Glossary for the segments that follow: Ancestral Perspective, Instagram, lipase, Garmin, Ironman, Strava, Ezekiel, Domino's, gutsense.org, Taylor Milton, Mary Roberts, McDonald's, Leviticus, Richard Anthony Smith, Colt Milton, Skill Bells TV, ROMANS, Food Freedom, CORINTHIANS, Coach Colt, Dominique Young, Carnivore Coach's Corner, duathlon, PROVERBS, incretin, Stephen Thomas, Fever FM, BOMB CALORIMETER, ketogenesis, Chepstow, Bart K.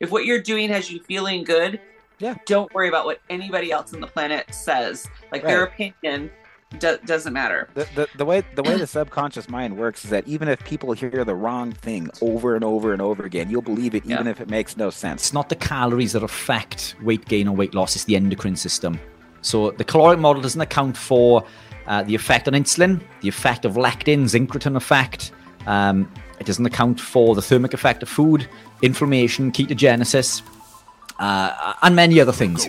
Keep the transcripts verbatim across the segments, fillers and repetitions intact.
If what you're doing has you feeling good, yeah, don't worry about what anybody else on the planet says. Like right. Their opinion do- doesn't matter. The, the, the way the way the subconscious mind works is that even if people hear the wrong thing over and over and over again, you'll believe it even yeah. if it makes no sense. It's not the calories that affect weight gain or weight loss. It's the endocrine system. So the caloric model doesn't account for uh, the effect on insulin, the effect of lectins, incretin effect. Um, it doesn't account for the thermic effect of food, inflammation, ketogenesis, Uh, and many other things.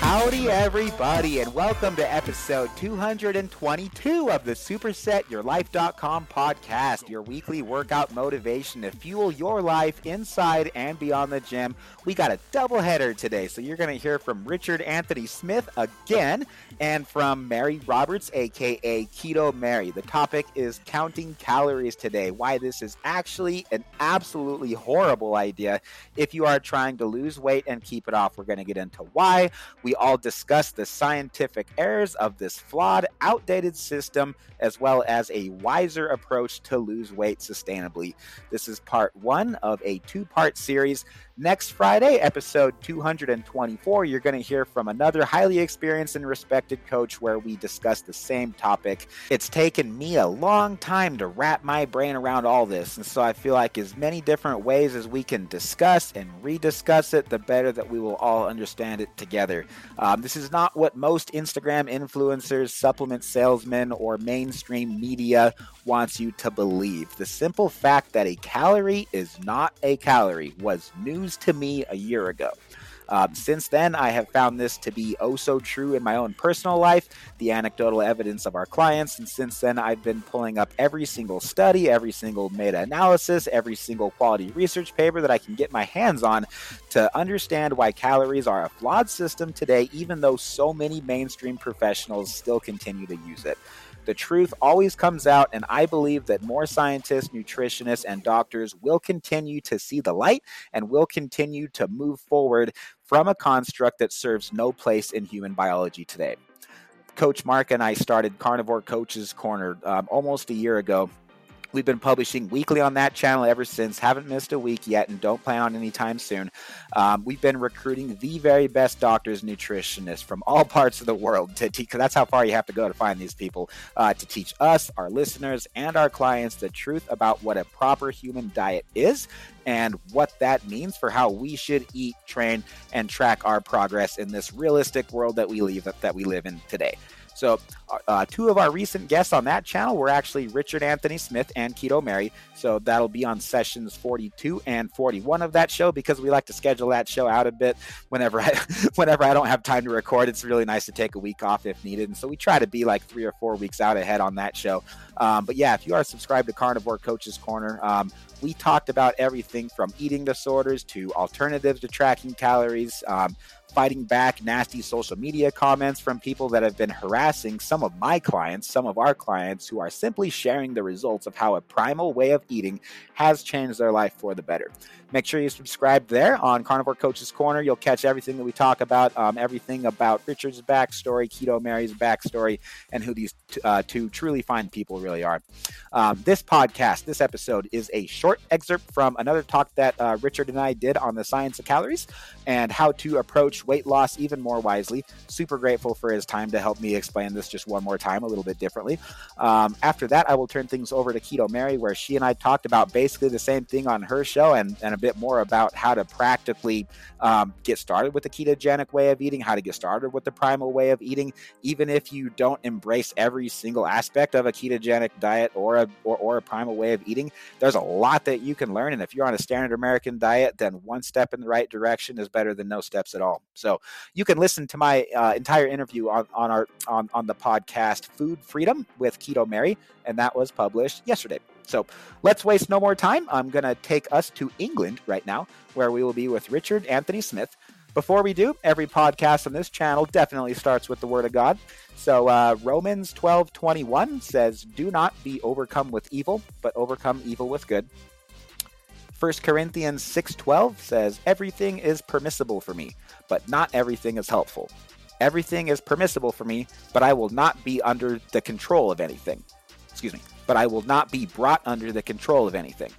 Howdy everybody, and welcome to episode two hundred twenty-two of the Superset Your Life dot com podcast, your weekly workout motivation to fuel your life inside and beyond the gym. We got a doubleheader today, so you're going to hear from Richard Anthony Smith again and from Mary Roberts, aka Keto Mary. The topic is counting calories today, why this is actually an absolutely horrible idea if you are trying to lose weight and keep it off. We're going to get into why. We all discuss the scientific errors of this flawed, outdated system, as well as a wiser approach to lose weight sustainably. This is part one of a two-part series. Next Friday, episode two hundred twenty-four, you're going to hear from another highly experienced and respected coach where we discuss the same topic. It's taken me a long time to wrap my brain around all this, and so I feel like as many different ways as we can discuss and rediscuss it, the better that we will all understand it together. Um, this is not what most Instagram influencers, supplement salesmen, or mainstream media wants you to believe. The simple fact that a calorie is not a calorie was new to me a year ago. Um, since then, I have found this to be oh so true in my own personal life, the anecdotal evidence of our clients. And since then, I've been pulling up every single study, every single meta-analysis, every single quality research paper that I can get my hands on to understand why calories are a flawed system today, even though so many mainstream professionals still continue to use it. The truth always comes out, and I believe that more scientists, nutritionists, and doctors will continue to see the light and will continue to move forward from a construct that serves no place in human biology today. Coach Mark and I started Carnivore Coach's Corner um, almost a year ago. We've been publishing weekly on that channel ever since. Haven't missed a week yet and don't plan on anytime soon. Um, we've been recruiting the very best doctors, nutritionists from all parts of the world to teach. That's how far you have to go to find these people uh, to teach us, our listeners, and our clients the truth about what a proper human diet is and what that means for how we should eat, train, and track our progress in this realistic world that we live, that we live in today. So uh, two of our recent guests on that channel were actually Richard Anthony Smith and Keto Mary. So that'll be on sessions forty-two and forty-one of that show, because we like to schedule that show out a bit whenever I, whenever I don't have time to record. It's really nice to take a week off if needed. And so we try to be like three or four weeks out ahead on that show. Um, but yeah, if you are subscribed to Carnivore Coach's Corner, um, we talked about everything from eating disorders to alternatives to tracking calories, um, fighting back nasty social media comments from people that have been harassing some of my clients, some of our clients who are simply sharing the results of how a primal way of eating has changed their life for the better. Make sure you subscribe there on Carnivore Coach's Corner. You'll catch everything that we talk about, um, everything about Richard's backstory, Keto Mary's backstory, and who these t- uh, two truly fine people really are. Um, this podcast, this episode is a short excerpt from another talk that uh, Richard and I did on the science of calories and how to approach weight loss even more wisely. Super grateful for his time to help me explain this just one more time a little bit differently. Um, after that, I will turn things over to Keto Mary, where she and I talked about basically the same thing on her show and, and a bit more about how to practically um, get started with the ketogenic way of eating, how to get started with the primal way of eating, even if you don't embrace every single aspect of a ketogenic diet or a, or, or a primal way of eating. There's a lot that you can learn, and if you're on a standard American diet, then one step in the right direction is better than no steps at all. So you can listen to my uh, entire interview on, on our on, on the podcast Food Freedom with Keto Mary, and that was published yesterday. So let's waste no more time. I'm going to take us to England right now, where we will be with Richard Anthony Smith. Before we do, every podcast on this channel definitely starts with the Word of God. So uh, Romans twelve twenty-one says, "Do not be overcome with evil, but overcome evil with good." First Corinthians six twelve says, "Everything is permissible for me, but not everything is helpful. Everything is permissible for me, but I will not be under the control of anything. Excuse me. But I will not be brought under the control of anything.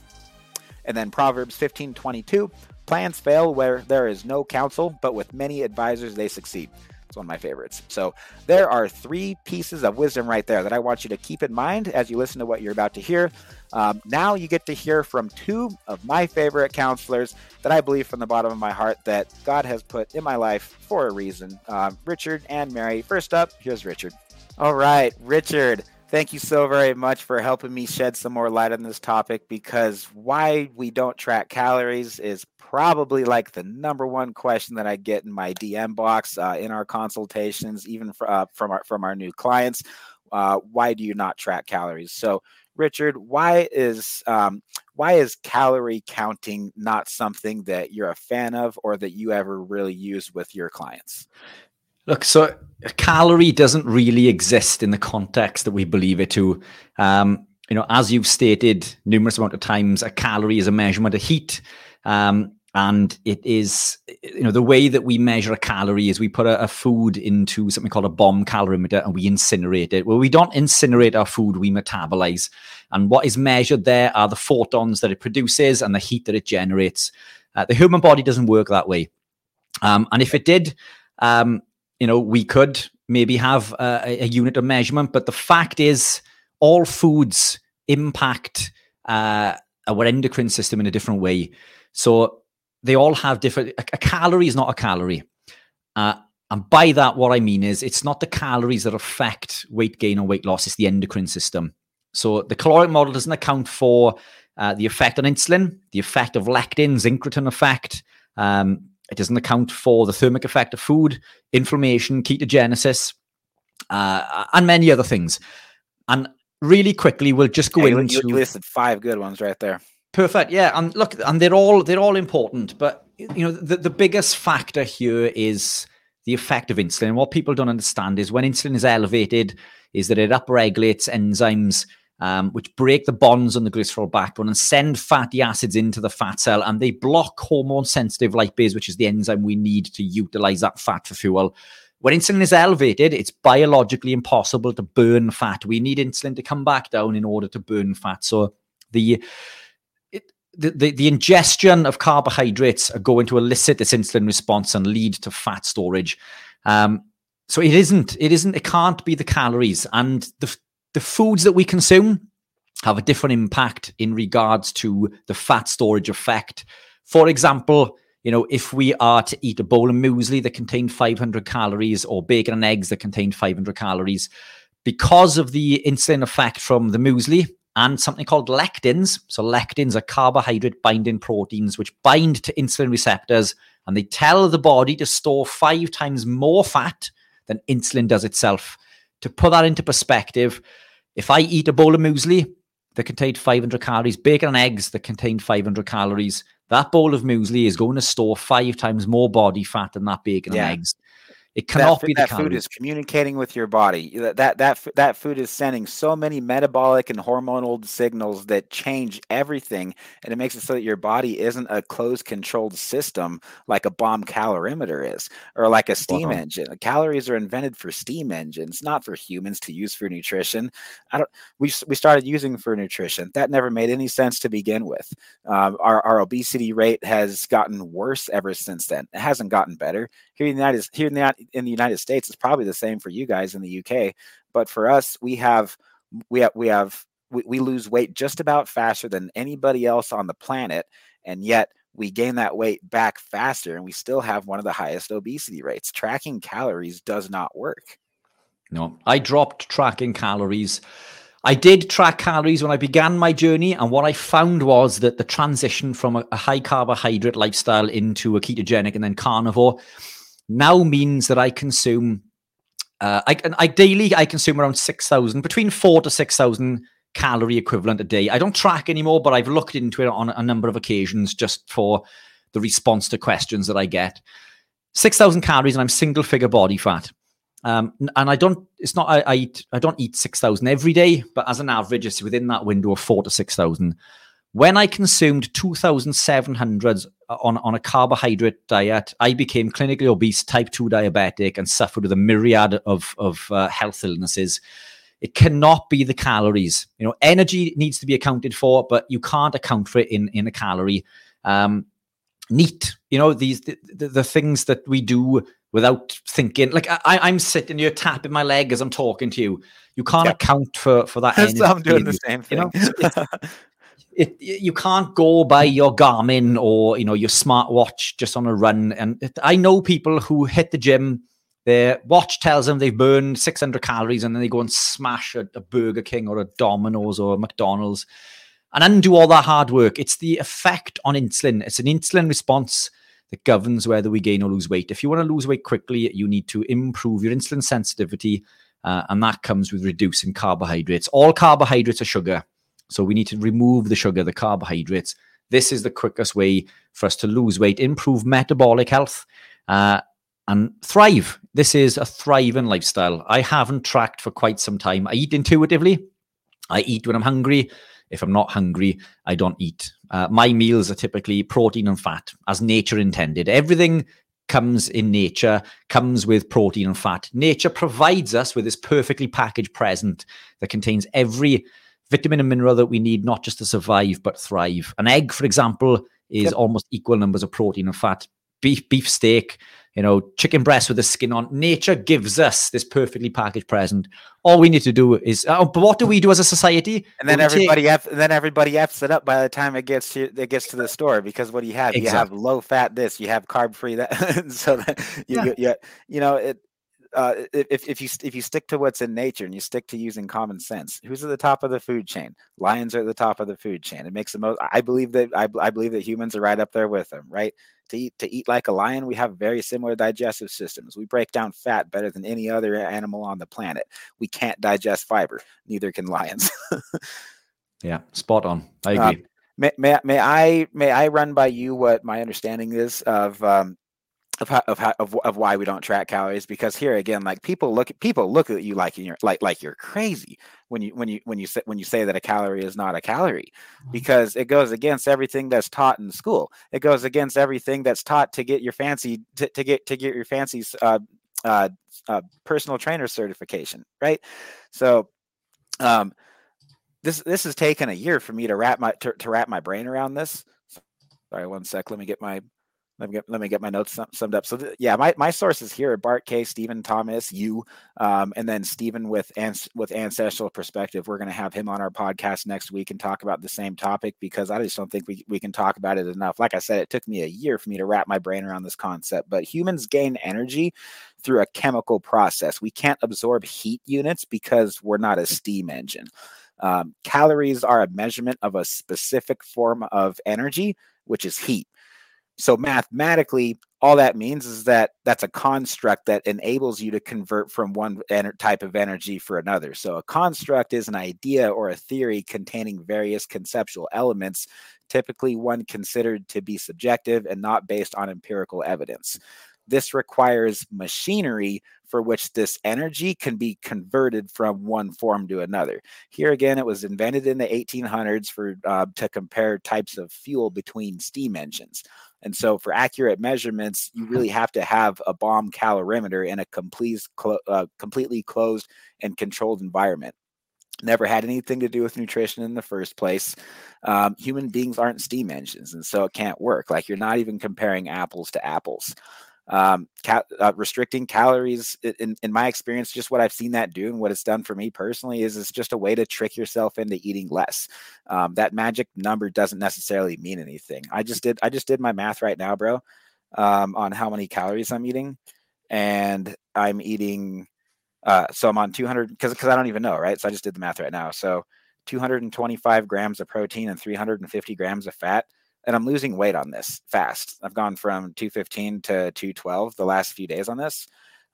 And then Proverbs fifteen twenty-two, plans fail where there is no counsel, but with many advisors they succeed. It's one of my favorites. So there are three pieces of wisdom right there that I want you to keep in mind as you listen to what you're about to hear. Um, now you get to hear from two of my favorite counselors that I believe from the bottom of my heart that God has put in my life for a reason. Uh, Richard and Mary. First up, here's Richard. All right, Richard. Thank you so very much for helping me shed some more light on this topic, because why we don't track calories is probably like the number one question that I get in my D M box, uh, in our consultations, even for, uh, from our, from our new clients. Uh, why do you not track calories? So Richard, why is, um, why is calorie counting not something that you're a fan of or that you ever really use with your clients? Look, so a calorie doesn't really exist in the context that we believe it to. Um, you know, as you've stated numerous amount of times, a calorie is a measurement of heat. Um, and it is, you know, the way that we measure a calorie is we put a, a food into something called a bomb calorimeter and we incinerate it. Well, we don't incinerate our food, we metabolize. And what is measured there are the photons that it produces and the heat that it generates. Uh, the human body doesn't work that way. Um, and if it did, um, you know, we could maybe have a, a unit of measurement, but the fact is all foods impact uh, our endocrine system in a different way. So they all have different, a, a calorie is not a calorie. Uh, and by that, what I mean is it's not the calories that affect weight gain or weight loss, it's the endocrine system. So the caloric model doesn't account for uh, the effect on insulin, the effect of lectins, incretin effect, um, it doesn't account for the thermic effect of food, inflammation, ketogenesis, uh, and many other things. And really quickly, we'll just go yeah, into... You listed five good ones right there. Perfect, yeah. And look, and they're all they're all important, but you know the, the biggest factor here is the effect of insulin. And what people don't understand is when insulin is elevated, is that it upregulates enzymes Um, which break the bonds on the glycerol backbone and send fatty acids into the fat cell, and they block hormone-sensitive lipase, which is the enzyme we need to utilize that fat for fuel. When insulin is elevated, it's biologically impossible to burn fat. We need insulin to come back down in order to burn fat. So the it, the, the, the ingestion of carbohydrates are going to elicit this insulin response and lead to fat storage. Um, so it isn't, it isn't, it can't be the calories, and the The foods that we consume have a different impact in regards to the fat storage effect. For example, you know, if we are to eat a bowl of muesli that contained five hundred calories or bacon and eggs that contained five hundred calories, because of the insulin effect from the muesli and something called lectins. So lectins are carbohydrate binding proteins which bind to insulin receptors, and they tell the body to store five times more fat than insulin does itself. To put that into perspective, if I eat a bowl of muesli that contained five hundred calories, bacon and eggs that contained five hundred calories, that bowl of muesli is going to store five times more body fat than that bacon yeah. and eggs. It cannot that, be the that calories. Food is communicating with your body. That, that that that food is sending so many metabolic and hormonal signals that change everything, and it makes it so that your body isn't a closed, controlled system like a bomb calorimeter is, or like a steam uh-huh. engine. Calories are invented for steam engines, not for humans to use for nutrition. I don't. We we started using them for nutrition. That never made any sense to begin with. Um, our our obesity rate has gotten worse ever since then. It hasn't gotten better here in the United here in the United. In the United States, it's probably the same for you guys in the U K, but for us, we have, we have, we have, we, we lose weight just about faster than anybody else on the planet, and yet we gain that weight back faster, and we still have one of the highest obesity rates. Tracking calories does not work. No, I dropped tracking calories. I did track calories when I began my journey, and what I found was that the transition from a, a high carbohydrate lifestyle into a ketogenic and then carnivore now means that I consume, uh, I, I daily, I consume around six thousand, between four to six thousand calorie equivalent a day. I don't track anymore, but I've looked into it on a number of occasions just for the response to questions that I get. six thousand calories, and I'm single figure body fat. Um, and I don't, it's not, I, I eat, I don't eat six thousand every day, but as an average, it's within that window of four to six thousand. When I consumed two thousand seven hundred on, on a carbohydrate diet. I became clinically obese, type two diabetic, and suffered with a myriad of, of uh, health illnesses. It cannot be the calories. You know, energy needs to be accounted for, but you can't account for it in, in a calorie. Um, neat, you know, these the, the, the things that we do without thinking. Like I, I'm sitting here tapping my leg as I'm talking to you. You can't yeah. account for, for that energy. I'm doing the same thing. You know, it's, it's, It, you can't go by your Garmin or, you know, your smartwatch just on a run. And it, I know people who hit the gym, their watch tells them they've burned six hundred calories, and then they go and smash a, a Burger King or a Domino's or a McDonald's and undo all that hard work. It's the effect on insulin. It's an insulin response that governs whether we gain or lose weight. If you want to lose weight quickly, you need to improve your insulin sensitivity. Uh, and that comes with reducing carbohydrates. All carbohydrates are sugar. So we need to remove the sugar, the carbohydrates. This is the quickest way for us to lose weight, improve metabolic health, uh, and thrive. This is a thriving lifestyle. I haven't tracked for quite some time. I eat intuitively. I eat when I'm hungry. If I'm not hungry, I don't eat. Uh, my meals are typically protein and fat, as nature intended. Everything comes in nature, comes with protein and fat. Nature provides us with this perfectly packaged present that contains every vitamin and mineral that we need, not just to survive, but thrive. An egg, for example, is yep. almost equal numbers of protein and fat. Beef, beef steak, you know, chicken breast with the skin on. Nature gives us this perfectly packaged present. All we need to do is, uh, but what do we do as a society? And then everybody, take... F, and then everybody F's it up by the time it gets to it gets to the store, because what do you have? Exactly. You have low fat this, you have carb free that. So that you, yeah. you, you, you know it. Uh, if if you if you stick to what's in nature and you stick to using common sense, who's at the top of the food chain? Lions are at the top of the food chain. It makes the most. I believe that I, I believe that humans are right up there with them. Right? To eat to eat like a lion, we have very similar digestive systems. We break down fat better than any other animal on the planet. We can't digest fiber. Neither can lions. Yeah, spot on. I agree. Um, may, may may I may I run by you what my understanding is of. Um, Of how, of how of of why we don't track calories, because here again, like people look at people look at you like you're like like you're crazy when you when you when you say when you say that a calorie is not a calorie, because it goes against everything that's taught in school. It goes against everything that's taught to get your fancy to, to get to get your fancy uh, uh, uh, personal trainer certification, right? So, um, this this has taken a year for me to wrap my to, to wrap my brain around this. Sorry, one sec. Let me get my. Let me get let me get my notes summed up. So th- yeah, my, my sources here are Bart K, Stephen Thomas, you, um, and then Stephen with ans- with Ancestral Perspective. We're going to have him on our podcast next week and talk about the same topic, because I just don't think we we can talk about it enough. Like I said, it took me a year for me to wrap my brain around this concept. But humans gain energy through a chemical process. We can't absorb heat units because we're not a steam engine. Um, calories are a measurement of a specific form of energy, which is heat. So mathematically, all that means is that that's a construct that enables you to convert from one ener- type of energy for another. So a construct is an idea or a theory containing various conceptual elements, typically one considered to be subjective and not based on empirical evidence. This requires machinery for which this energy can be converted from one form to another. Here again, it was invented in the eighteen hundreds for uh, to compare types of fuel between steam engines. And so for accurate measurements, you really have to have a bomb calorimeter in a complete, clo- uh, completely closed and controlled environment. Never had anything to do with nutrition in the first place. Um, human beings aren't steam engines, and so it can't work. Like you're not even comparing apples to apples. Um, ca- uh, restricting calories in, in my experience, just what I've seen that do and what it's done for me personally is it's just a way to trick yourself into eating less. Um, that magic number doesn't necessarily mean anything. I just did, I just did my math right now, bro, um, on how many calories I'm eating, and I'm eating, uh, so I'm on two hundred cause, cause I don't even know. Right. So I just did the math right now. So two hundred twenty-five grams of protein and three hundred fifty grams of fat. And I'm losing weight on this fast. I've gone from two fifteen to two twelve the last few days on this.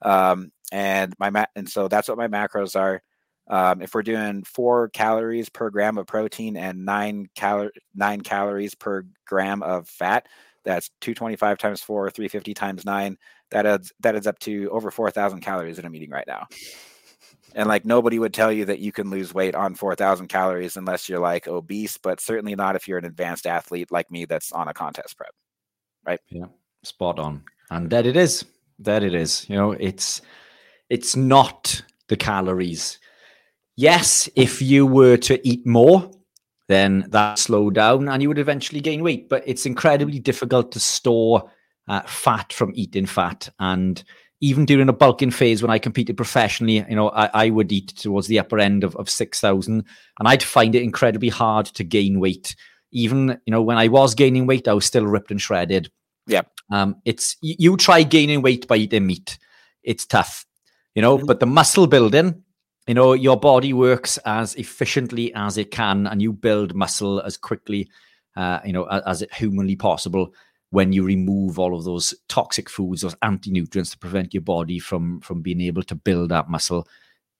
Um, and my ma- and so that's what my macros are. Um, if we're doing four calories per gram of protein and nine cal- nine calories per gram of fat, that's two twenty-five times four, three fifty times nine. That adds, that adds up to over four thousand calories that I'm eating right now. And like nobody would tell you that you can lose weight on four thousand calories unless you're like obese, but certainly not if you're an advanced athlete like me that's on a contest prep. right? Yeah, spot on. And there it is. There it is. You know, it's it's not the calories. Yes, if you were to eat more, then that slowed down and you would eventually gain weight. But it's incredibly difficult to store uh, fat from eating fat. And even during a bulking phase when I competed professionally, you know, I, I would eat towards the upper end of, of six thousand. And I'd find it incredibly hard to gain weight. Even, you know, when I was gaining weight, I was still ripped and shredded. Yeah. Um, it's, you, you try gaining weight by eating meat. It's tough, you know, mm-hmm. but the muscle building, you know, your body works as efficiently as it can, and you build muscle as quickly, uh, you know, as, as it humanly possible when you remove all of those toxic foods, those anti-nutrients to prevent your body from, from being able to build that muscle.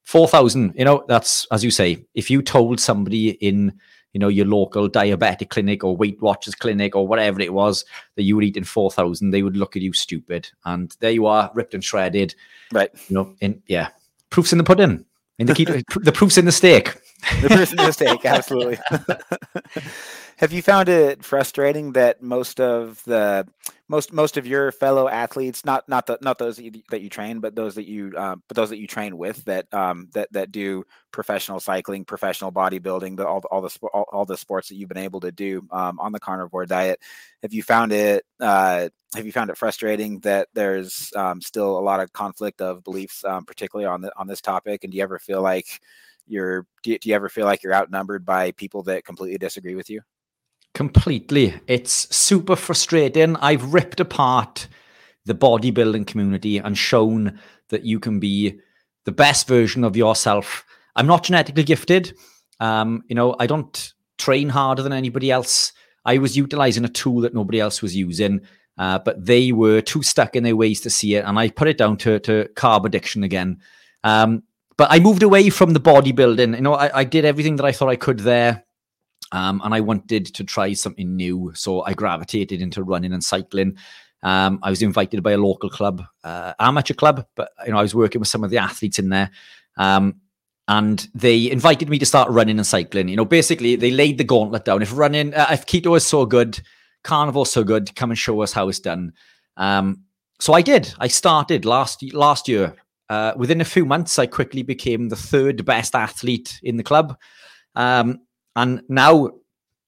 four thousand, you know, that's, as you say, if you told somebody in, you know, your local diabetic clinic or Weight Watchers clinic or whatever it was that you were eating four thousand, they would look at you stupid. And there you are, ripped and shredded. Right. You know, in, yeah. Proof's in the pudding. In the keto, the proof's in the steak. The proof's in the steak, absolutely. Have you found it frustrating that most of the most most of your fellow athletes, not not the not those that you, that you train, but those that you uh, but those that you train with, that um that that do professional cycling, professional bodybuilding, the, all all the all, all the sports that you've been able to do um, on the carnivore diet, have you found it uh, have you found it frustrating that there's um, still a lot of conflict of beliefs, um, particularly on the, on this topic? And do you ever feel like you're do you, do you ever feel like you're outnumbered by people that completely disagree with you? Completely. It's super frustrating. I've ripped apart the bodybuilding community and shown that you can be the best version of yourself. I'm not genetically gifted. Um, you know, I don't train harder than anybody else. I was utilizing a tool that nobody else was using, uh, but they were too stuck in their ways to see it. And I put it down to, to carb addiction again. Um, but I moved away from the bodybuilding. You know, I, I did everything that I thought I could there. Um, and I wanted to try something new. So I gravitated into running and cycling. Um, I was invited by a local club, uh, amateur club, but you know, I was working with some of the athletes in there. Um, and they invited me to start running and cycling. You know, basically they laid the gauntlet down. If running, uh, if keto is so good, carnivore is so good, come and show us how it's done. Um, so I did. I started last last year. Uh, within a few months, I quickly became the third best athlete in the club. Um, And now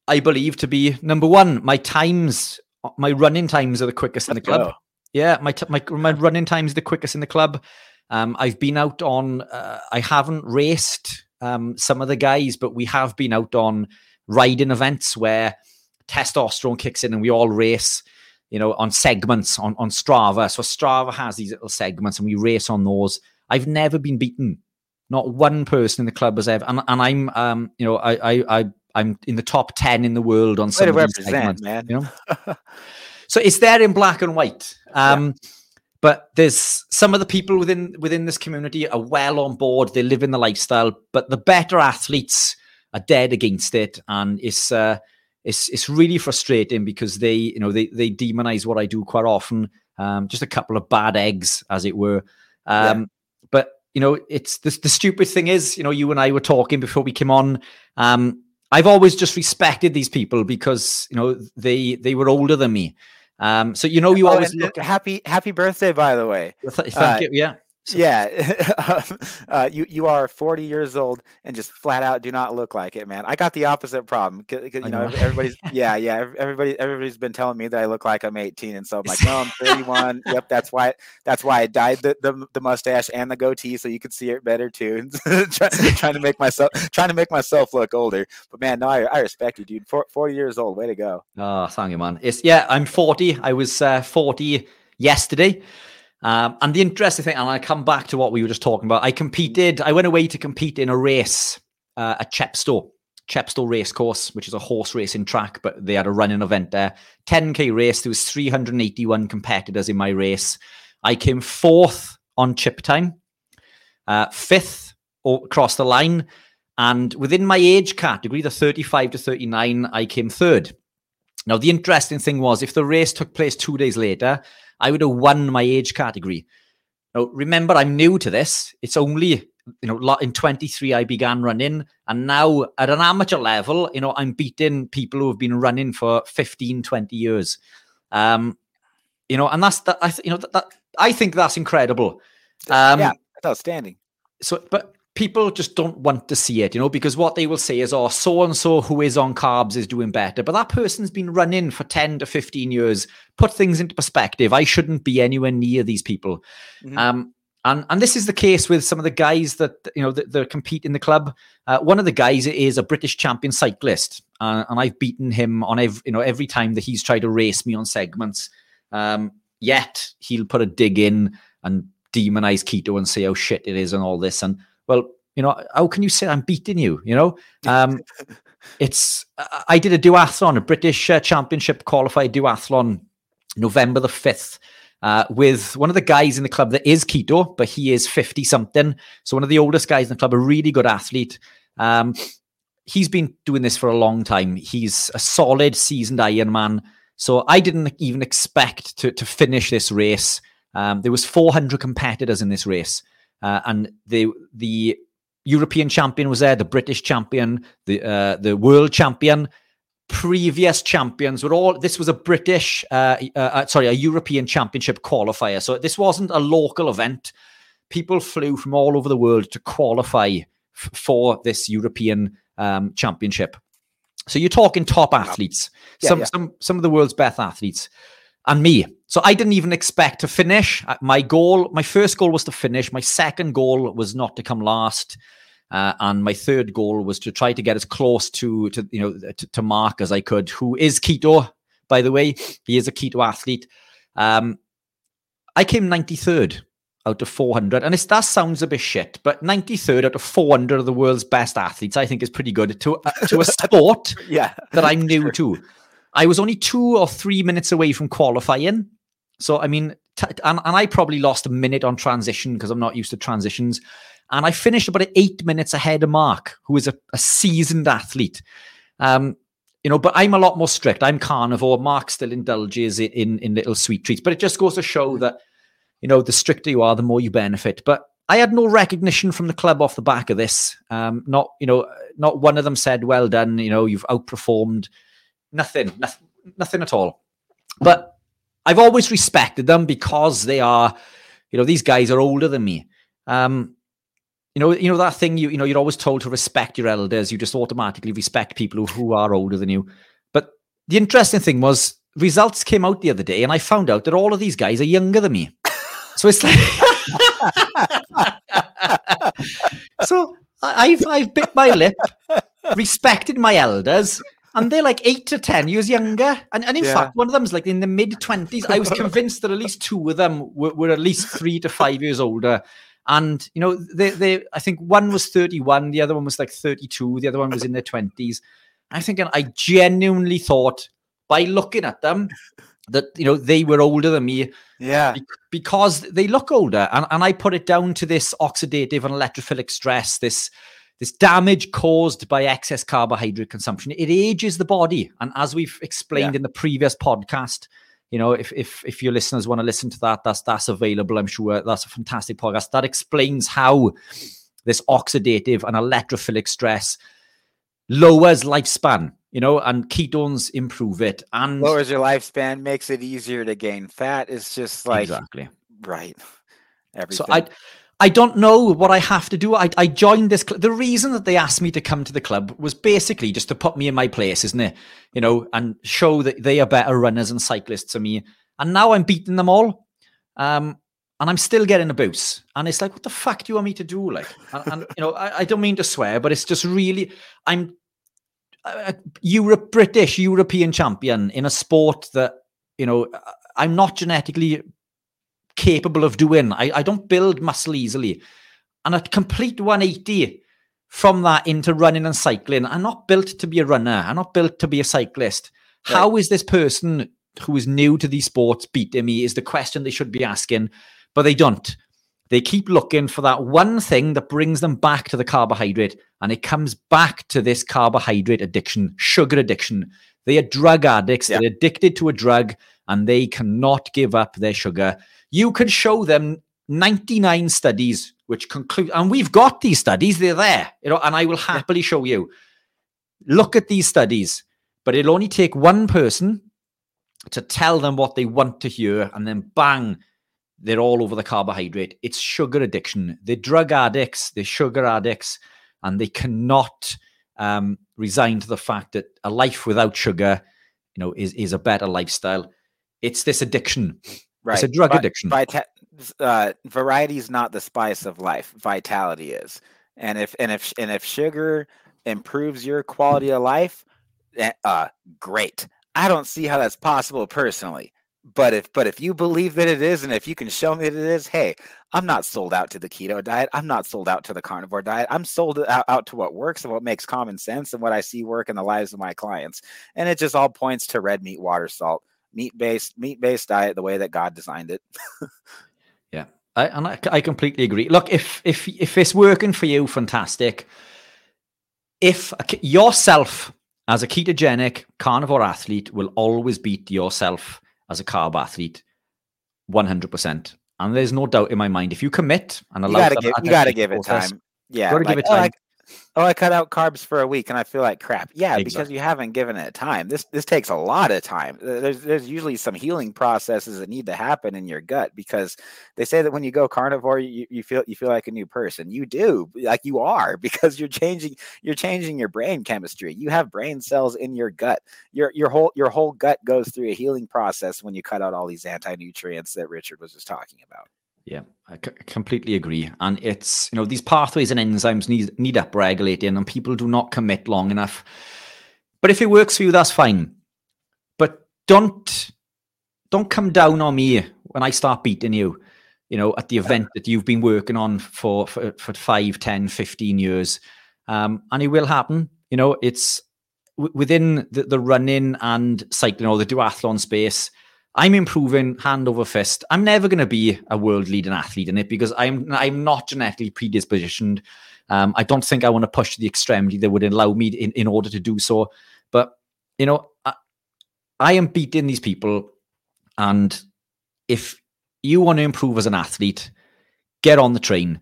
I believe to be number one. My times, my running times are the quickest in the club. Oh. Yeah, my, t- my my running times are the quickest in the club. Um, I've been out on, uh, I haven't raced um, some of the guys, but we have been out on riding events where testosterone kicks in and we all race, you know, on segments on, on Strava. So Strava has these little segments and we race on those. I've never been beaten. Not one person in the club has ever, and, and I'm, um, you know, I, I, I, I'm in the top ten in the world on some of these segments, man. You know, so it's there in black and white. Um, yeah. But there's some of the people within within this community are well on board. They live in the lifestyle, but the better athletes are dead against it, and it's uh, it's it's really frustrating because they, you know, they they demonize what I do quite often. Um, just a couple of bad eggs, as it were. Um, yeah. But you know, it's the, the stupid thing is, you know, you and I were talking before we came on. Um, I've always just respected these people because, you know, they they were older than me. Um, so, you know, you oh, always look at... Happy, happy birthday, by the way. Thank uh, you. Yeah. So, yeah. uh, you, you are forty years old and just flat out do not look like it, man. I got the opposite problem. Cause, cause, you know, everybody's, yeah, yeah. Everybody, everybody's been telling me that I look like I'm eighteen. And so I'm like, no, I'm thirty-one. Yep. That's why, that's why I dyed the, the, the mustache and the goatee so you could see it better too. Try, trying to make myself, trying to make myself look older, but man, no, I, I respect you, dude. For, forty years old. Way to go. Oh, thank you, man. It's yeah, I'm forty. I was uh, forty yesterday. Um, and the interesting thing, and I come back to what we were just talking about, I competed, I went away to compete in a race uh, at Chepstow, Chepstow race course, which is a horse racing track, but they had a running event there. ten K race, there was three hundred eighty-one competitors in my race. I came fourth on chip time, uh, fifth across the line, and within my age category, the thirty-five to thirty-nine, I came third. Now, the interesting thing was, if the race took place two days later, I would have won my age category. Now, remember, I'm new to this. It's only, you know, in twenty-three, I began running. And now at an amateur level, you know, I'm beating people who have been running for fifteen, twenty years. Um, you know, and that's that. I th- you know that, that I think that's incredible. Um, yeah, it's outstanding. So, but people just don't want to see it, you know, because what they will say is, "Oh, so and so who is on carbs is doing better," but that person's been running for ten to fifteen years. Put things into perspective. I shouldn't be anywhere near these people. Mm-hmm. Um, and and this is the case with some of the guys that you know that, that compete in the club. Uh, one of the guys is a British champion cyclist, uh, and I've beaten him on every you know every time that he's tried to race me on segments. Um, yet he'll put a dig in and demonize keto and say how shit it is and all this. And well, you know, how can you say I'm beating you? You know, um, it's, I did a duathlon, a British uh, championship qualified duathlon November the fifth, uh, with one of the guys in the club that is keto, but he is fifty something. So one of the oldest guys in the club, a really good athlete. Um, he's been doing this for a long time. He's a solid seasoned Ironman. So I didn't even expect to, to finish this race. Um, there was four hundred competitors in this race, uh, and the the European champion was there, the British champion, the uh, the world champion. Previous champions were all. This was a British, uh, uh, sorry, a European Championship qualifier. So this wasn't a local event. People flew from all over the world to qualify f- for this European um, Championship. So you're talking top athletes, yeah, some yeah. some some of the world's best athletes, and me. So I didn't even expect to finish. My goal, my first goal was to finish. My second goal was not to come last, uh, and my third goal was to try to get as close to to you know to, to Mark as I could, who is keto, by the way. He is a keto athlete. Um, I came ninety-third out of four hundred, and it's, that sounds a bit shit, but ninety-third out of four hundred of the world's best athletes, I think, is pretty good to uh, to a sport yeah. that I'm new to. I was only two or three minutes away from qualifying. So, I mean, t- and, and I probably lost a minute on transition because I'm not used to transitions. And I finished about eight minutes ahead of Mark, who is a, a seasoned athlete. Um, you know, but I'm a lot more strict. I'm carnivore. Mark still indulges in, in, in little sweet treats, but it just goes to show that, you know, the stricter you are, the more you benefit. But I had no recognition from the club off the back of this. Um, not, you know, not one of them said, well done, you know, you've outperformed. Nothing, nothing, nothing at all. But I've always respected them because they are, you know, these guys are older than me. Um, you know, you know, that thing, you, you know, you're always told to respect your elders. You just automatically respect people who, who are older than you. But the interesting thing was, results came out the other day and I found out that all of these guys are younger than me. So it's like, so I've, I've bit my lip, respected my elders, and they're like eight to ten years younger. And, and in yeah. fact, one of them's like in the mid twenties. I was convinced that at least two of them were, were at least three to five years older. And, you know, they, they, I think one was thirty-one. The other one was like thirty-two. The other one was in their twenties. I'm thinking, I genuinely thought by looking at them, that, you know, they were older than me, yeah, because they look older. And, and I put it down to this oxidative and electrophilic stress, this this damage caused by excess carbohydrate consumption. It ages the body. And as we've explained yeah. in the previous podcast, you know, if, if if your listeners want to listen to that, that's that's available, I'm sure. That's a fantastic podcast. That explains how this oxidative and electrophilic stress lowers lifespan. You know, and ketones improve it, and lowers your lifespan, makes it easier to gain fat. It's just like exactly right. Everything. So I, I don't know what I have to do. I, I joined this. Cl- the reason that they asked me to come to the club was basically just to put me in my place, isn't it? You know, and show that they are better runners and cyclists than me. And now I'm beating them all, um, and I'm still getting abuse. And it's like, what the fuck do you want me to do? Like, and, and you know, I, I don't mean to swear, but it's just really, I'm. A Europe, British European champion in a sport that, you know, I'm not genetically capable of doing. I, I don't build muscle easily. And a complete one eighty from that into running and cycling. I'm not built to be a runner. I'm not built to be a cyclist. Right. How is this person who is new to these sports beating me is the question they should be asking, but they don't. They keep looking for that one thing that brings them back to the carbohydrate, and it comes back to this carbohydrate addiction, sugar addiction. They are drug addicts. Yeah. They're addicted to a drug, and they cannot give up their sugar. You can show them ninety-nine studies which conclude, and we've got these studies. They're there, you know, and I will happily show you. Look at these studies, but it'll only take one person to tell them what they want to hear, and then bang, they're all over the carbohydrate. It's sugar addiction. They're drug addicts. They're sugar addicts, and they cannot um, resign to the fact that a life without sugar, you know, is is a better lifestyle. It's this addiction. Right. It's a drug Vi- addiction. Vita- uh, variety is not the spice of life. Vitality is, and if and if and if sugar improves your quality of life, uh, great. I don't see how that's possible personally. But if but if you believe that it is, and if you can show me that it is, hey, I'm not sold out to the keto diet. I'm not sold out to the carnivore diet. I'm sold out, out to what works and what makes common sense and what I see work in the lives of my clients. And it just all points to red meat, water, salt, meat-based, meat-based diet, the way that God designed it. Yeah, I, and I, I completely agree. Look, if if if it's working for you, fantastic. If yourself as a ketogenic carnivore athlete will always beat yourself as a carb athlete, one hundred percent. And there's no doubt in my mind, if you commit and allow, you got to give it time. Yeah. Got to give it time. Oh, I cut out carbs for a week and I feel like crap. Yeah, exactly. Because you haven't given it time. This this takes a lot of time. There's there's usually some healing processes that need to happen in your gut, because they say that when you go carnivore, you, you feel you feel like a new person. You do, like you are, because you're changing you're changing your brain chemistry. You have brain cells in your gut. Your your whole your whole gut goes through a healing process when you cut out all these anti-nutrients that Richard was just talking about. Yeah, I c- completely agree. And it's, you know, these pathways and enzymes need, need up-regulating, and people do not commit long enough. But if it works for you, that's fine. But don't, don't come down on me when I start beating you, you know, at the event that you've been working on for, for, for five, ten, fifteen years. Um, and it will happen. You know, it's w- within the, the running and cycling or the duathlon space, I'm improving hand over fist. I'm never going to be a world-leading athlete in it because I'm I'm not genetically predispositioned. Um, I don't think I want to push to the extremity that would allow me in, in order to do so. But, you know, I, I am beating these people. And if you want to improve as an athlete, get on the train.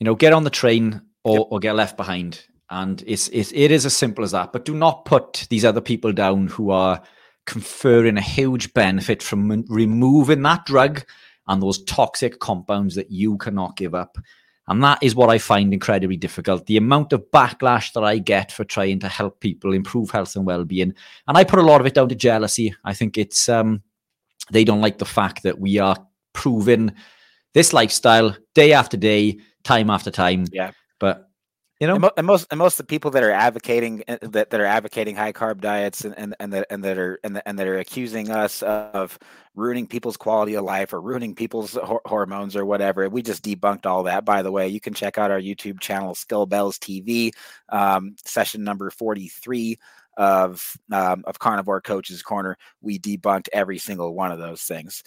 You know, get on the train or, yep. or get left behind. And it's, it's, it is as simple as that. But do not put these other people down who are conferring a huge benefit from removing that drug and those toxic compounds that you cannot give up. And that is what I find incredibly difficult. The amount of backlash that I get for trying to help people improve health and well-being. And I put a lot of it down to jealousy. I think it's, um, they don't like the fact that we are proving this lifestyle day after day, time after time. Yeah. But you know, and, mo- and most and most of the people that are advocating that, that are advocating high carb diets and and and that and that are and, and that are accusing us of ruining people's quality of life or ruining people's ho- hormones or whatever. We just debunked all that. By the way, you can check out our YouTube channel, Skill Bells T V, um, session number forty-three of um, of Carnivore Coach's Corner. We debunked every single one of those things.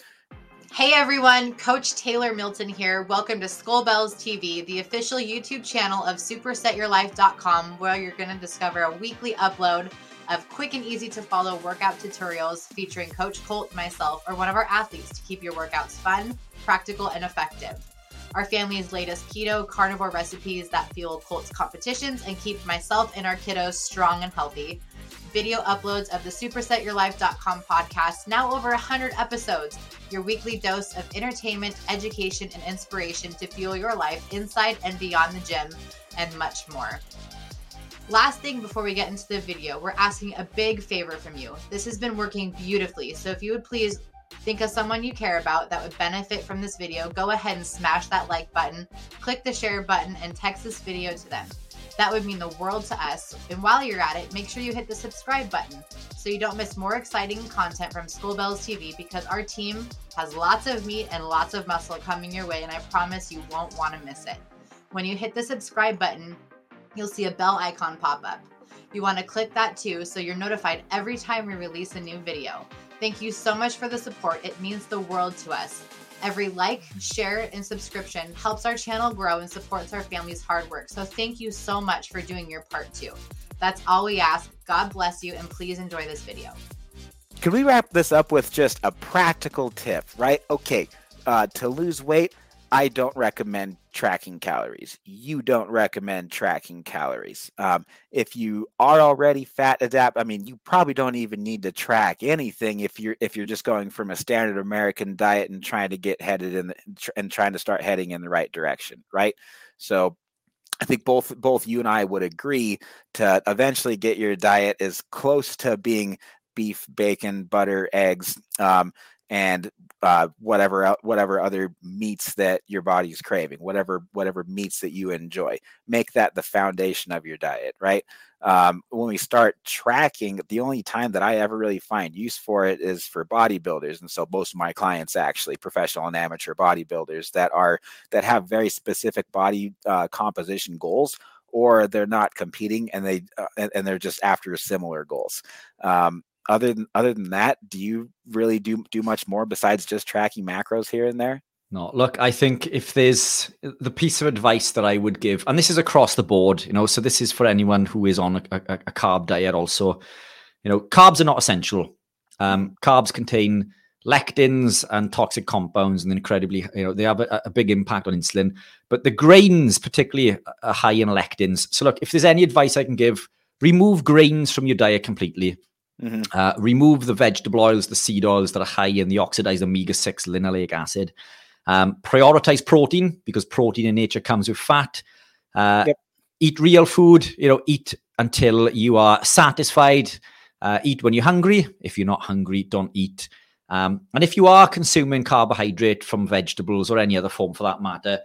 Hey everyone, Coach Taylor Milton here. Welcome to Skill Bells T V, the official YouTube channel of Superset Your Life dot com, where you're going to discover a weekly upload of quick and easy to follow workout tutorials featuring Coach Colt, myself, or one of our athletes to keep your workouts fun, practical, and effective. Our family's latest keto carnivore recipes that fuel Colt's competitions and keep myself and our kiddos strong and healthy. Video uploads of the Superset Your Life dot com podcast, now over one hundred episodes, your weekly dose of entertainment, education, and inspiration to fuel your life inside and beyond the gym, and much more. Last thing before we get into the video, we're asking a big favor from you. This has been working beautifully, so if you would please think of someone you care about that would benefit from this video, go ahead and smash that like button, click the share button, and text this video to them. That would mean the world to us. And while you're at it, make sure you hit the subscribe button so you don't miss more exciting content from Skill Bells T V, because our team has lots of meat and lots of muscle coming your way, and I promise you won't want to miss it. When you hit the subscribe button, you'll see a bell icon pop up. You want to click that too so you're notified every time we release a new video. Thank you so much for the support. It means the world to us. Every like, share, and subscription helps our channel grow and supports our family's hard work. So thank you so much for doing your part too. That's all we ask. God bless you, and please enjoy this video. Can we wrap this up with just a practical tip, right? Okay, uh, to lose weight, I don't recommend tracking calories. You don't recommend tracking calories. Um, if you are already fat adapt, I mean, you probably don't even need to track anything if you're if you're just going from a standard American diet and trying to get headed in the, and trying to start heading in the right direction, right? So I think both both you and I would agree to eventually get your diet as close to being beef, bacon, butter, eggs, um, and uh, whatever whatever other meats that your body's craving, whatever whatever meats that you enjoy. Make that the foundation of your diet, right? Um, when we start tracking, the only time that I ever really find use for it is for bodybuilders. And so most of my clients, actually professional and amateur bodybuilders that are, that have very specific body uh, composition goals, or they're not competing and they, uh, and, and they're just after similar goals. Um, other than, other than that, do you really do, do much more besides just tracking macros here and there? No, look, I think if there's the piece of advice that I would give, and this is across the board, you know, so this is for anyone who is on a, a, a carb diet also, you know, carbs are not essential. Um, carbs contain lectins and toxic compounds, and incredibly, you know, they have a, a big impact on insulin, but the grains particularly are high in lectins. So look, if there's any advice I can give, remove grains from your diet completely. Mm-hmm. Uh, remove the vegetable oils, the seed oils that are high in the oxidized omega six linoleic acid. Um, prioritize protein, because protein in nature comes with fat. Uh, yep. Eat real food, you know, eat until you are satisfied. Uh, eat when you're hungry. If you're not hungry, don't eat. Um, and if you are consuming carbohydrate from vegetables or any other form for that matter,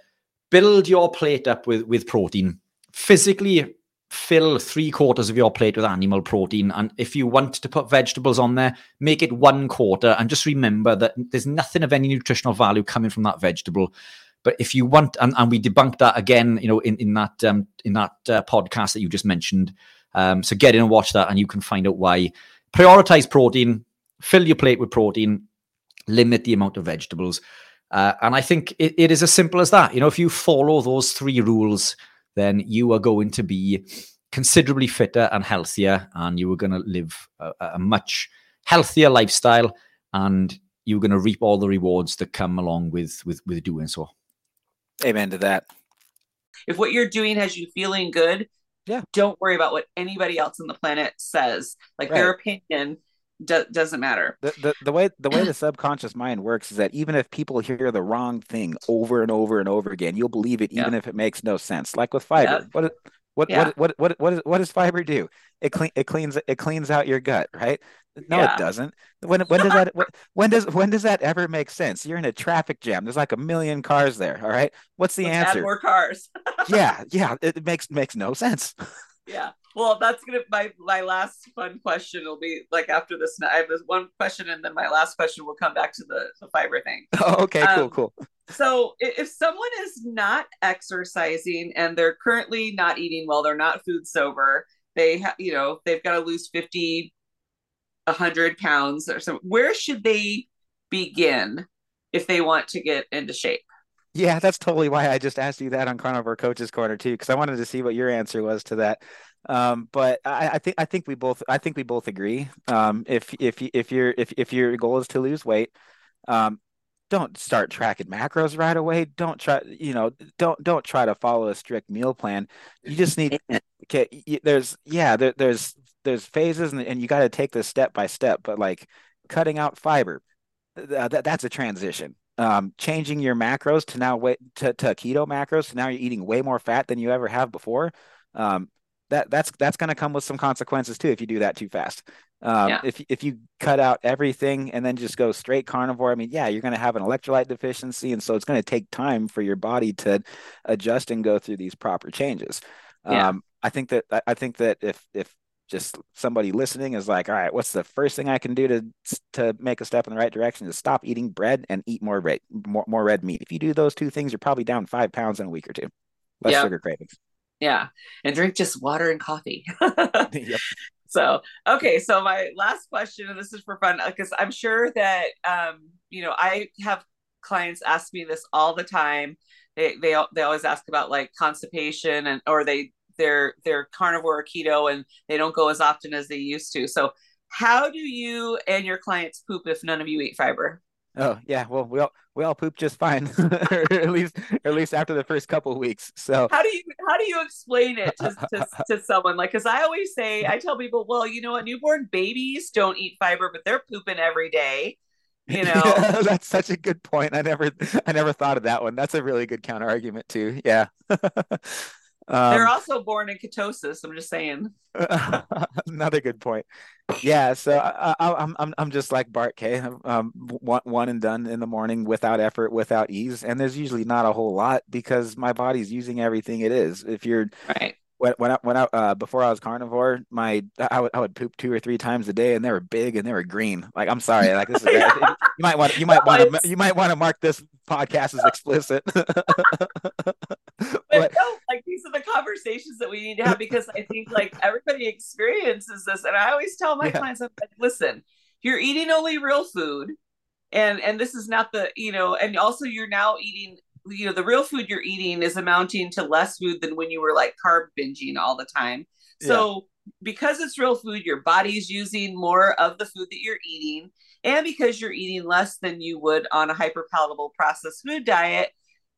build your plate up with, with protein. Physically fill three quarters of your plate with animal protein. And if you want to put vegetables on there, make it one quarter. And just remember that there's nothing of any nutritional value coming from that vegetable. But if you want, and, and we debunked that again, you know, in, in that, um, in that uh, podcast that you just mentioned. Um, so get in and watch that and you can find out why. Prioritize protein, fill your plate with protein, limit the amount of vegetables. Uh, and I think it, it is as simple as that. You know, if you follow those three rules, then you are going to be considerably fitter and healthier, and you are going to live a, a much healthier lifestyle, and you're going to reap all the rewards that come along with, with, with doing so. Amen to that. If what you're doing has you feeling good, yeah, don't worry about what anybody else on the planet says. Like, right, their opinion do- doesn't matter. The, the, the way the way the subconscious mind works is that even if people hear the wrong thing over and over and over again, you'll believe it, even yeah. if it makes no sense. Like with fiber, yeah. what what, yeah. what what what what what does fiber do? It clean it cleans it cleans out your gut, right? No, yeah. it doesn't. When when does that when does when does that ever make sense? You're in a traffic jam. There's like a million cars there. All right, what's the Let's answer? Add more cars. yeah, yeah. It makes makes no sense. Yeah. Well, that's going to be my, my last fun question. It'll be like after this, I have this one question and then my last question will come back to the, the fiber thing. Oh, okay, um, cool, cool. So if someone is not exercising and they're currently not eating well, they're not food sober, they have, you know, they've got to lose fifty, a hundred pounds or something. Where should they begin if they want to get into shape? Yeah, that's totally why I just asked you that on Carnivore Coach's Corner too, because I wanted to see what your answer was to that. Um, but I, I think I think we both I think we both agree. Um, if if if your if if your goal is to lose weight, um, don't start tracking macros right away. Don't try you know don't don't try to follow a strict meal plan. You just need okay. There's yeah there, there's there's phases and, and you got to take this step by step. But like cutting out fiber, th- th- that's a transition. Um, changing your macros to now wait to, to keto macros. So now you're eating way more fat than you ever have before. Um, that that's, that's going to come with some consequences too. If you do that too fast, um, yeah. if, if you cut out everything and then just go straight carnivore, I mean, yeah, you're going to have an electrolyte deficiency. And so it's going to take time for your body to adjust and go through these proper changes. Yeah. Um, I think that, I think that if, if, just somebody listening is like, all right, what's the first thing I can do to to make a step in the right direction? Is stop eating bread and eat more red, more, more red meat. If you do those two things, you're probably down five pounds in a week or two. Less yep. sugar cravings. Yeah. And drink just water and coffee. yep. So, okay. So my last question, and this is for fun, because I'm sure that, um, you know, I have clients ask me this all the time. They, they, they always ask about like constipation and, or they, they're they're carnivore or keto and they don't go as often as they used to. So how do you and your clients poop if none of you eat fiber? Oh yeah, well we all we all poop just fine, or at least or at least after the first couple of weeks. So how do you how do you explain it to to, to someone? Like, because I always say, I tell people, well, you know what, newborn babies don't eat fiber, but they're pooping every day. You know, yeah, that's such a good point. I never I never thought of that one. That's a really good counter argument too. Yeah. Um, They're also born in ketosis. I'm just saying. Another good point. Yeah. So I, I, I'm I'm I'm just like Bart K. Um, one one and done in the morning, without effort, without ease, and there's usually not a whole lot because my body's using everything it is. If you're right. When when I, when I uh, before I was carnivore, my I would I would poop two or three times a day, and they were big and they were green. Like, I'm sorry, like this is yeah. it, you might want you might want to you might want to mark this podcast as explicit. But no, like, these are the conversations that we need to have, because I think like everybody experiences this, and I always tell my yeah. clients, I'm like, listen, you're eating only real food, and and this is not the you know, and also you're now eating. You know, the real food you're eating is amounting to less food than when you were like carb binging all the time. So yeah. because it's real food, your body's using more of the food that you're eating. And because you're eating less than you would on a hyper palatable processed food diet,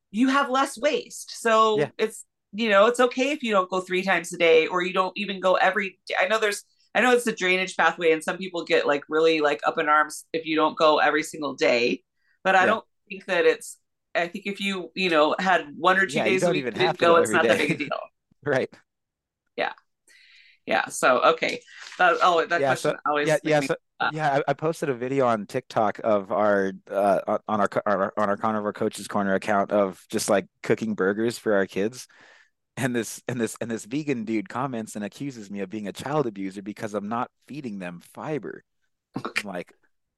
you have less waste. So yeah. it's, you know, it's okay if you don't go three times a day, or you don't even go every day. I know there's, I know it's a drainage pathway, and some people get like really like up in arms if you don't go every single day, but I yeah. don't think that it's, I think if you, you know, had one or two yeah, days a week didn't go, it's not day. That big a deal. Right. Yeah. Yeah. So, okay. That, oh, that yeah, question so, always. Yeah. Yeah, so, yeah. I posted a video on TikTok of our, uh, on our, our, on our Carnivore Coach's Corner account, of just like cooking burgers for our kids. And this, and this, and this vegan dude comments and accuses me of being a child abuser because I'm not feeding them fiber. Okay. I'm like,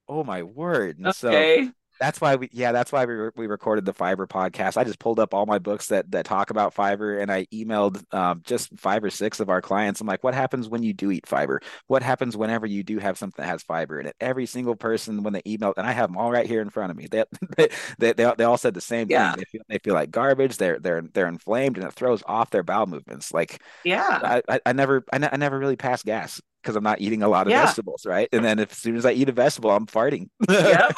oh my word. And okay. So, That's why we, yeah, that's why we re we recorded the fiber podcast. I just pulled up all my books that that talk about fiber, and I emailed um, just five or six of our clients. I'm like, what happens when you do eat fiber? What happens whenever you do have something that has fiber in it? Every single person, when they emailed, and I have them all right here in front of me. They they they, they, all, they all said the same yeah. thing. They feel, they feel like garbage. They're they're they're inflamed, and it throws off their bowel movements. Like, yeah, I, I, I never I, I never really pass gas, because I'm not eating a lot of yeah. vegetables, right? And then if, as soon as I eat a vegetable, I'm farting. Yep.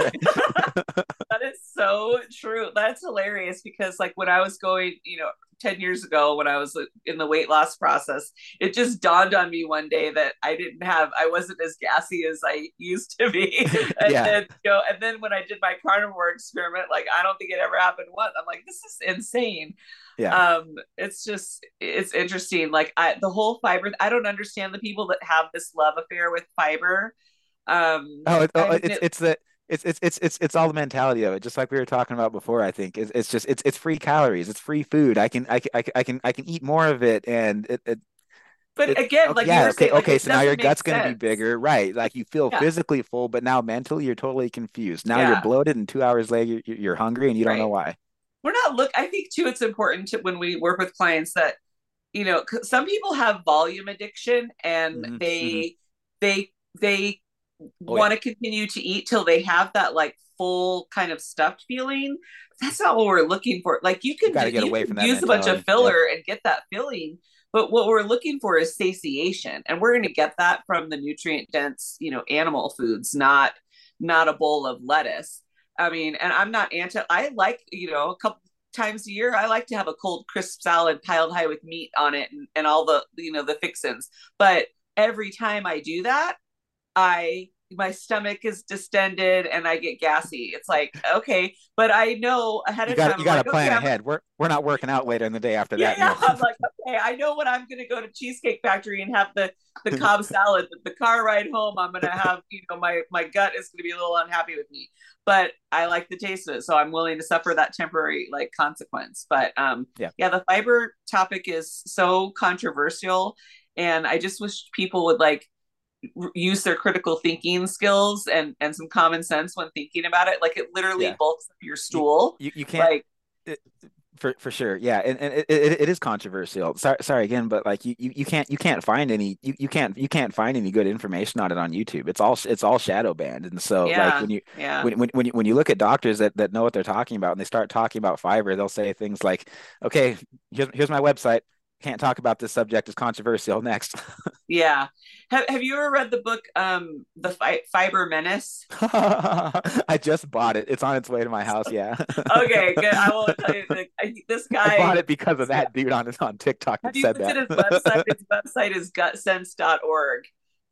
That is so true. That's hilarious, because like when I was going, you know, ten years ago when I was in the weight loss process, it just dawned on me one day that I didn't have, I wasn't as gassy as I used to be. And yeah. then, you know, and then when I did my carnivore experiment, like, I don't think it ever happened once. I'm like, this is insane. Yeah. Um, it's just, it's interesting. Like I, the whole fiber, I don't understand the people that have this love affair with fiber. Um, oh, it, oh it's, it, it's the, It's, it's, it's, it's, it's all the mentality of it. Just like we were talking about before, I think it's, it's just, it's, it's free calories. It's free food. I can, I can, I can, I can, I can eat more of it. And it, it but it, again, like, yeah, you were saying, okay, like, okay so now your gut's going to be bigger, right? Like, you feel yeah. physically full, but now mentally you're totally confused. Now yeah. you're bloated, and two hours later you're, you're hungry and you don't right. know why. We're not look. I think too, it's important to, when we work with clients that, you know, some people have volume addiction, and mm-hmm. they, they, they, Oh, want yeah. to continue to eat till they have that like full kind of stuffed feeling. That's not what we're looking for. Like, you can, you get you away can from use a bunch of filler yeah. and get that feeling, but what we're looking for is satiation, and we're going to get that from the nutrient dense, you know, animal foods, not not a bowl of lettuce. I mean, and I'm not anti. I like, you know, a couple times a year, I like to have a cold crisp salad piled high with meat on it, and, and all the, you know, the fixins. But every time I do that, I, my stomach is distended and I get gassy. It's like, okay, but I know ahead of time. You got to plan ahead. We're, we're not working out later in the day after that. Yeah, I'm like, okay, I know when I'm going to go to Cheesecake Factory and have the, the Cobb salad, the car ride home, I'm going to have, you know, my, my gut is going to be a little unhappy with me, but I like the taste of it. So I'm willing to suffer that temporary like consequence. But um, yeah. yeah, the fiber topic is so controversial, and I just wish people would like, use their critical thinking skills and and some common sense when thinking about it. Like, it literally yeah. bulks up your stool. You, you, you can't like it, for for sure. Yeah, and, and it, it it is controversial. Sorry, sorry again, but like you you, you can't you can't find any you, you can't you can't find any good information on it on YouTube. It's all it's all shadow banned. And so yeah, like when you yeah. when when when you, when you look at doctors that that know what they're talking about, and they start talking about fiber, they'll say things like, "Okay, here's here's my website. can't talk about this subject, it's controversial. Next. Yeah. Have, have you ever read the book, um, The Fi- Fiber Menace? I just bought it. It's on its way to my house. Yeah. Okay, good. I will tell you, like, I, this guy. I bought it because of that dude on, on TikTok that said that. Have you looked at his website? His website is gut sense dot org.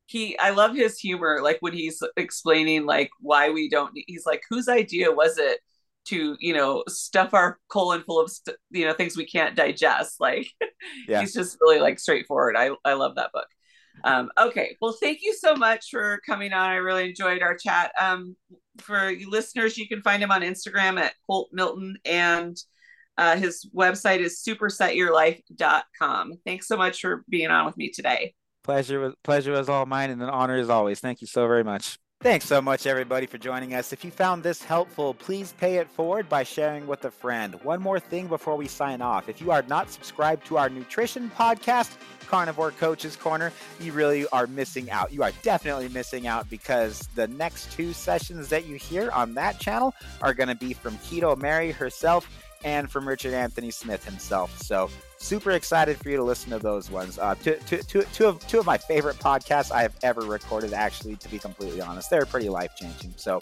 He, I love his humor. Like when he's explaining like why we don't, he's like, whose idea was it to, you know, stuff our colon full of, st- you know, things we can't digest. Like yeah. He's just really like straightforward. I, I love that book. Um, okay. Well, thank you so much for coming on. I really enjoyed our chat. Um, for you listeners, you can find him on Instagram at Colt Milton, and uh, his website is super set your life dot com. Thanks so much for being on with me today. Pleasure, pleasure was all mine, and an honor as always. Thank you so very much. Thanks so much, everybody, for joining us. If you found this helpful, please pay it forward by sharing with a friend. One more thing before we sign off. If you are not subscribed to our nutrition podcast, Carnivore Coach's Corner, you really are missing out. You are definitely missing out, because the next two sessions that you hear on that channel are going to be from Keto Mary herself and from Richard Anthony Smith himself. So super excited for you to listen to those ones. Uh, two, two, two, two, of, two of my favorite podcasts I have ever recorded, actually, to be completely honest. They're pretty life-changing. So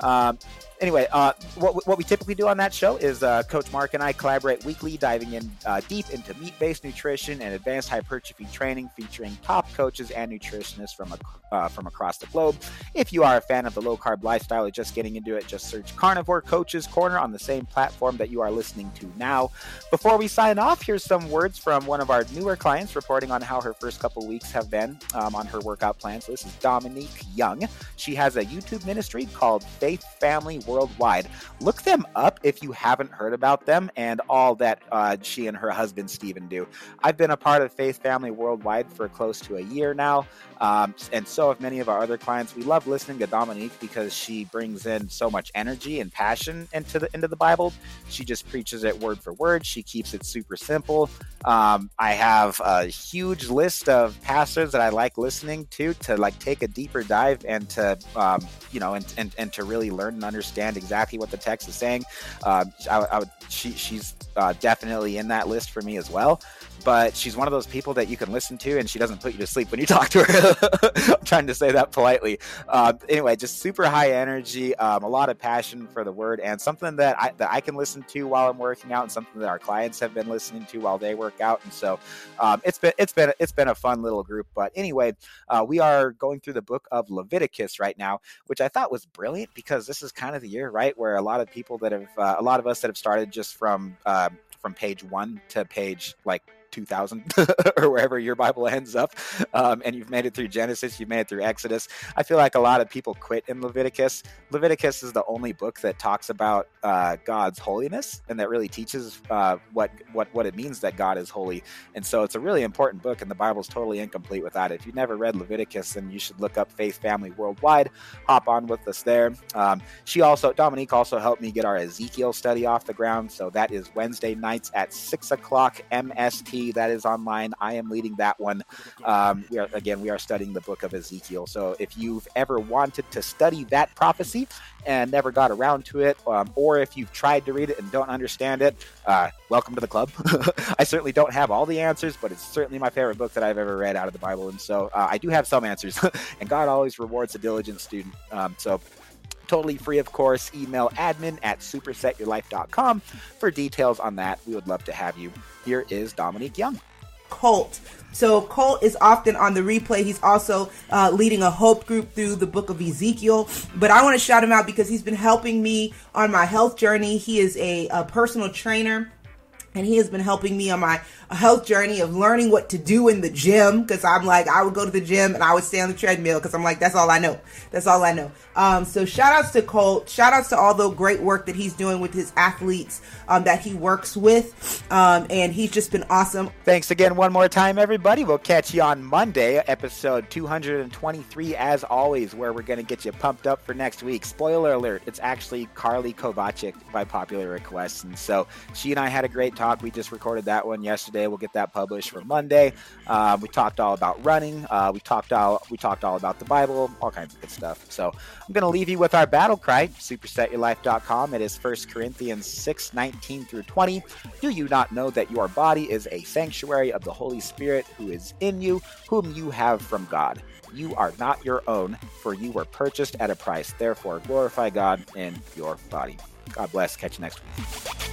um, anyway, uh, what, what we typically do on that show is uh, Coach Mark and I collaborate weekly, diving in uh, deep into meat-based nutrition and advanced hypertrophy training, featuring top coaches and nutritionists from, uh, from across the globe. If you are a fan of the low-carb lifestyle or just getting into it, just search Carnivore Coach's Corner on the same platform that you are listening to now. Before we sign off, here's some Some words from one of our newer clients reporting on how her first couple weeks have been um, on her workout plan. So this is Dominique Young. She has a YouTube ministry called Faith Family Worldwide. Look them up if you haven't heard about them and all that uh, she and her husband Stephen do. I've been a part of Faith Family Worldwide for close to a year now, um, and so have many of our other clients. We love listening to Dominique because she brings in so much energy and passion into the into the Bible. She just preaches it word for word. She keeps it super simple. Um, I have a huge list of pastors that I like listening to, to like take a deeper dive and to, um, you know, and, and, and to really learn and understand exactly what the text is saying. Um, I, I would, she, she's uh, definitely in that list for me as well. But she's one of those people that you can listen to and she doesn't put you to sleep when you talk to her. I'm trying to say that politely. Uh, anyway, just super high energy, um, a lot of passion for the word, and something that I, that I can listen to while I'm working out, and something that our clients have been listening to while they work out. And so um, it's been it's been it's been a fun little group. But anyway, uh, we are going through the book of Leviticus right now, which I thought was brilliant, because this is kind of the year, right, where a lot of people that have uh, a lot of us that have started just from uh, from page one to page like two thousand or wherever your Bible ends up, um, and you've made it through Genesis, you've made it through Exodus. I feel like a lot of people quit in Leviticus. Leviticus is the only book that talks about uh, God's holiness and that really teaches uh, what, what, what it means that God is holy. And so it's a really important book, and the Bible's totally incomplete without it. If you've never read Leviticus, then you should look up Faith Family Worldwide. Hop on with us there. Um, she also, Dominique also helped me get our Ezekiel study off the ground. So that is Wednesday nights at six o'clock M S T. That is online. I am leading that one. Um, we are, again, we are studying the book of Ezekiel. So if you've ever wanted to study that prophecy and never got around to it, um, or if you've tried to read it and don't understand it, uh, welcome to the club. I certainly don't have all the answers, but it's certainly my favorite book that I've ever read out of the Bible. And so uh, I do have some answers, and God always rewards the diligent student. Um, so totally free, of course. Email admin at superset your life dot com for details on that. We would love to have you. Here is Dominique Young. Colt. So Colt is often on the replay. He's also uh, leading a hope group through the book of Ezekiel. But I want to shout him out because he's been helping me on my health journey. He is a, a personal trainer, and he has been helping me on my health journey of learning what to do in the gym, because I'm like, I would go to the gym and I would stay on the treadmill because I'm like, that's all I know. That's all I know. Um, so shout outs to Colt. Shout outs to all the great work that he's doing with his athletes um, that he works with. Um, and he's just been awesome. Thanks again one more time, everybody. We'll catch you on Monday, episode two hundred twenty-three, as always, where we're going to get you pumped up for next week. Spoiler alert, it's actually Carly Kovacek by popular request. And so she and I had a great time talked. We just recorded that one yesterday. We'll get that published for Monday. Um, we talked all about running. Uh, we talked all we talked all about the Bible, all kinds of good stuff. So I'm going to leave you with our battle cry, superset your life dot com. It is First Corinthians six nineteen through twenty. Do you not know that your body is a sanctuary of the Holy Spirit who is in you, whom you have from God? You are not your own, for you were purchased at a price. Therefore, glorify God in your body. God bless. Catch you next week.